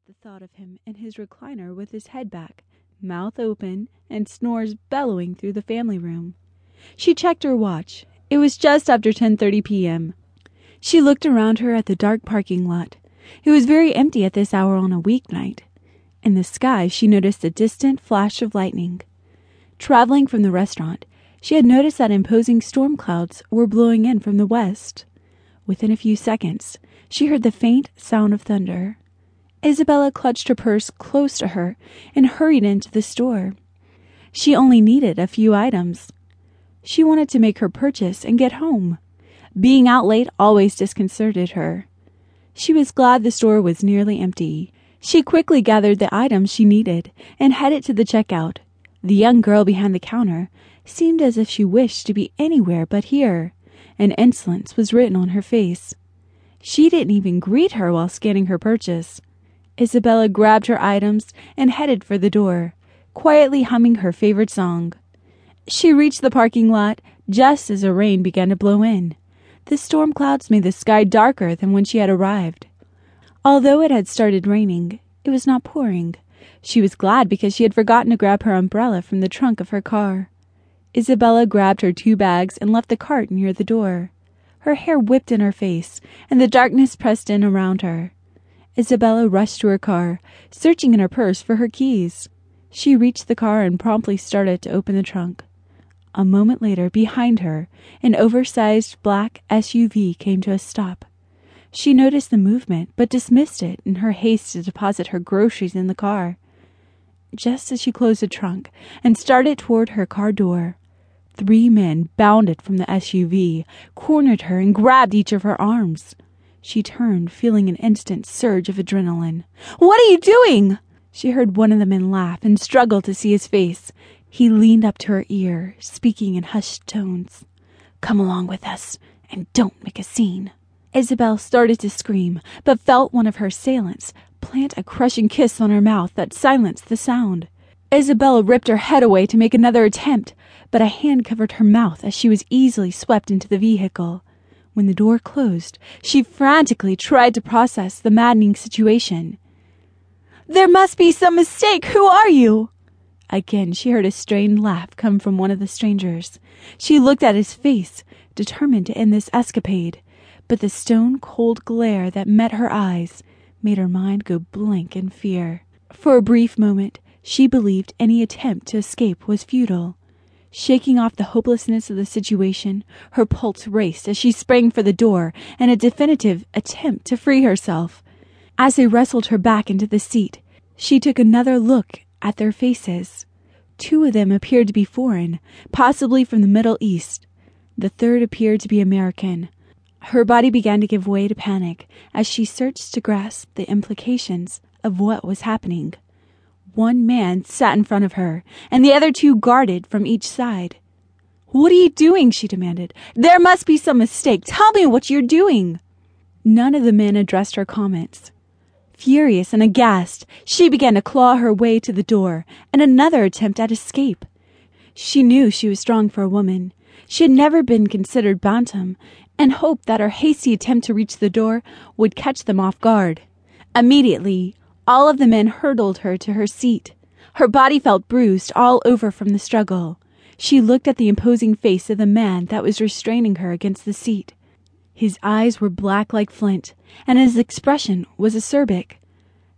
at the thought of him in his recliner with his head back, mouth open, and snores bellowing through the family room. She checked her watch. It was just after 10:30 p.m. She looked around her at the dark parking lot. It was very empty at this hour on a weeknight. In the sky, she noticed a distant flash of lightning. Traveling from the restaurant, she had noticed that imposing storm clouds were blowing in from the west. Within a few seconds, she heard the faint sound of thunder. Isabella clutched her purse close to her and hurried into the store. She only needed a few items. She wanted to make her purchase and get home. Being out late always disconcerted her. She was glad the store was nearly empty. She quickly gathered the items she needed and headed to the checkout. The young girl behind the counter seemed as if she wished to be anywhere but here, and insolence was written on her face. She didn't even greet her while scanning her purchase. Isabella grabbed her items and headed for the door, quietly humming her favorite song. She reached the parking lot just as the rain began to blow in. The storm clouds made the sky darker than when she had arrived. Although it had started raining, it was not pouring. She was glad because she had forgotten to grab her umbrella from the trunk of her car. Isabella grabbed her two bags and left the cart near the door. Her hair whipped in her face, and the darkness pressed in around her. Isabella rushed to her car, searching in her purse for her keys. She reached the car and promptly started to open the trunk. A moment later, behind her, an oversized black SUV came to a stop. She noticed the movement, but dismissed it in her haste to deposit her groceries in the car. Just as she closed the trunk and started toward her car door, three men bounded from the SUV, cornered her, and grabbed each of her arms. She turned, feeling an instant surge of adrenaline. "What are you doing?" She heard one of the men laugh and struggled to see his face. He leaned up to her ear, speaking in hushed tones. "Come along with us, and don't make a scene." Isabel started to scream, but felt one of her assailants plant a crushing kiss on her mouth that silenced the sound. Isabella ripped her head away to make another attempt, but a hand covered her mouth as she was easily swept into the vehicle. When the door closed, she frantically tried to process the maddening situation. "There must be some mistake! Who are you?" Again, she heard a strained laugh come from one of the strangers. She looked at his face, determined to end this escapade, but the stone-cold glare that met her eyes made her mind go blank in fear. For a brief moment, she believed any attempt to escape was futile. Shaking off the hopelessness of the situation, her pulse raced as she sprang for the door in a definitive attempt to free herself. As they wrestled her back into the seat, she took another look at their faces. Two of them appeared to be foreign, possibly from the Middle East. The third appeared to be American. Her body began to give way to panic as she searched to grasp the implications of what was happening. One man sat in front of her, and the other two guarded from each side. "What are you doing?" she demanded. "There must be some mistake. Tell me what you're doing." None of the men addressed her comments. Furious and aghast, she began to claw her way to the door and another attempt at escape. She knew she was strong for a woman. She had never been considered bantam and hoped that her hasty attempt to reach the door would catch them off guard. Immediately, all of the men hurdled her to her seat. Her body felt bruised all over from the struggle. She looked at the imposing face of the man that was restraining her against the seat. His eyes were black like flint, and his expression was acerbic.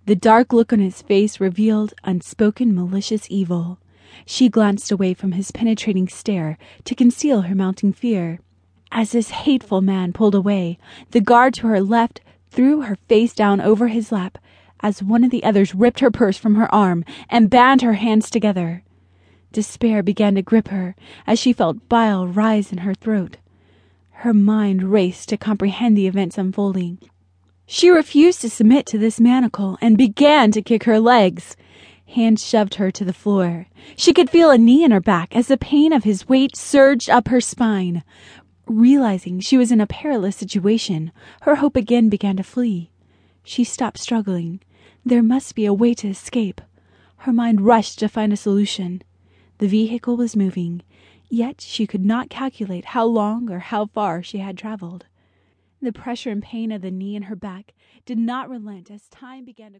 The dark look on his face revealed unspoken malicious evil. She glanced away from his penetrating stare to conceal her mounting fear. As this hateful man pulled away, the guard to her left threw her face down over his lap as one of the others ripped her purse from her arm and bound her hands together. Despair began to grip her as she felt bile rise in her throat. Her mind raced to comprehend the events unfolding. She refused to submit to this manacle and began to kick her legs. Hands shoved her to the floor. She could feel a knee in her back as the pain of his weight surged up her spine. Realizing she was in a perilous situation, her hope again began to flee. She stopped struggling. There must be a way to escape. Her mind rushed to find a solution. The vehicle was moving. Yet she could not calculate how long or how far she had traveled. The pressure and pain of the knee in her back did not relent as time began to